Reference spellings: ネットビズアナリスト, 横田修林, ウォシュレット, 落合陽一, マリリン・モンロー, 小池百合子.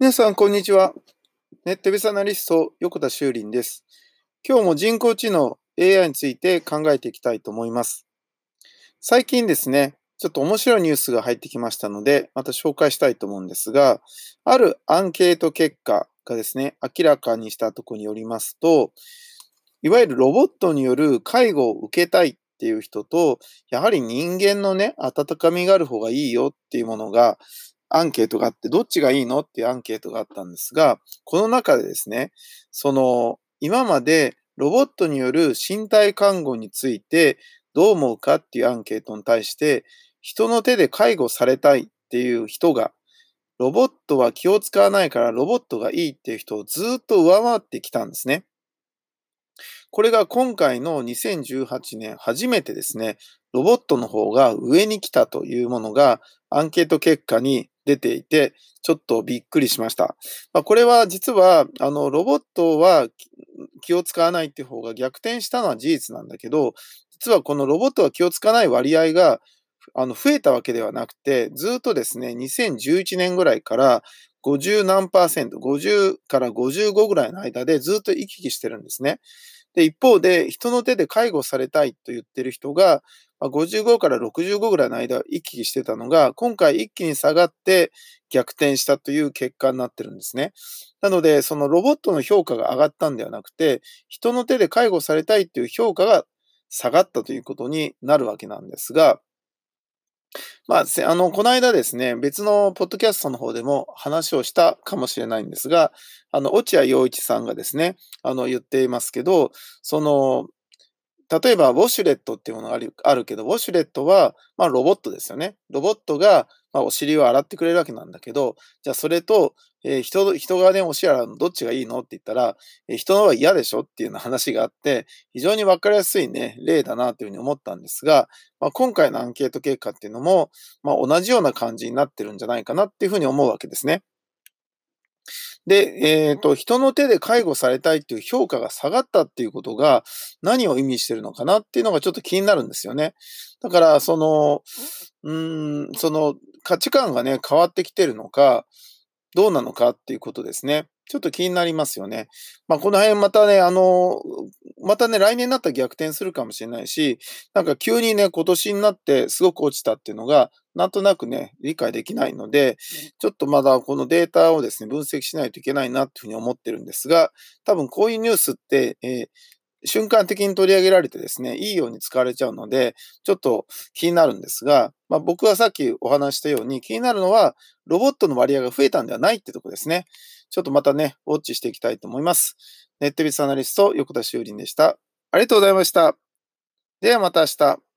皆さん、こんにちは。ネットビズアナリスト、横田修林です。今日も人工知能 AI について考えていきたいと思います。最近ですね、ちょっと面白いニュースが入ってきましたので、また紹介したいと思うんですが、あるアンケート結果がですね、明らかにしたところによりますと、いわゆるロボットによる介護を受けたいっていう人と、やはり人間のね、温かみがある方がいいよっていうものが、アンケートがあって、どっちがいいのっていうアンケートがあったんですが、この中でですね、今までロボットによる身体看護についてどう思うかっていうアンケートに対して、人の手で介護されたいっていう人が、ロボットは気を使わないからロボットがいいっていう人をずっと上回ってきたんですね。これが今回の2018年初めてですね、ロボットの方が上に来たというものがアンケート結果に出ていて、ちょっとびっくりしました。これは実は、ロボットは気を使わないっていう方が逆転したのは事実なんだけど、実はこのロボットは気を使わない割合が増えたわけではなくて、ずっとですね、2011年ぐらいから50何%、50から55ぐらいの間でずっと行き来してるんですね。で、一方で、人の手で介護されたいと言ってる人が、55から65ぐらいの間行き来してたのが、今回一気に下がって逆転したという結果になってるんですね。なので、そのロボットの評価が上がったんではなくて、人の手で介護されたいという評価が下がったということになるわけなんですが、この間ですね、別のポッドキャストの方でも話をしたかもしれないんですが、落合陽一さんがですね、言っていますけど、例えばウォシュレットっていうものがあるけど、ウォシュレットは、ロボットですよね。ロボットが、お尻を洗ってくれるわけなんだけど、じゃあそれと、人がね、お尻洗うのどっちがいいのって言ったら、人の方が嫌でしょっていうような話があって、非常にわかりやすいね、例だなというふうに思ったんですが、今回のアンケート結果っていうのも、同じような感じになってるんじゃないかなっていうふうに思うわけですね。で、人の手で介護されたいっていう評価が下がったっていうことが何を意味してるのかなっていうのがちょっと気になるんですよね。だから、価値観がね、変わってきてるのか、どうなのかっていうことですね。ちょっと気になりますよね。この辺またね、来年になったら逆転するかもしれないし、なんか急にね、今年になってすごく落ちたっていうのが、なんとなくね、理解できないので、ちょっとまだこのデータをですね、分析しないといけないなっていうふうに思ってるんですが、多分こういうニュースって、瞬間的に取り上げられてですね、いいように使われちゃうので、ちょっと気になるんですが、僕はさっきお話したように気になるのは、ロボットの割合が増えたんではないってとこですね。ちょっとまたね、ウォッチしていきたいと思います。ネットビズアナリスト、横田修林でした。ありがとうございました。ではまた明日。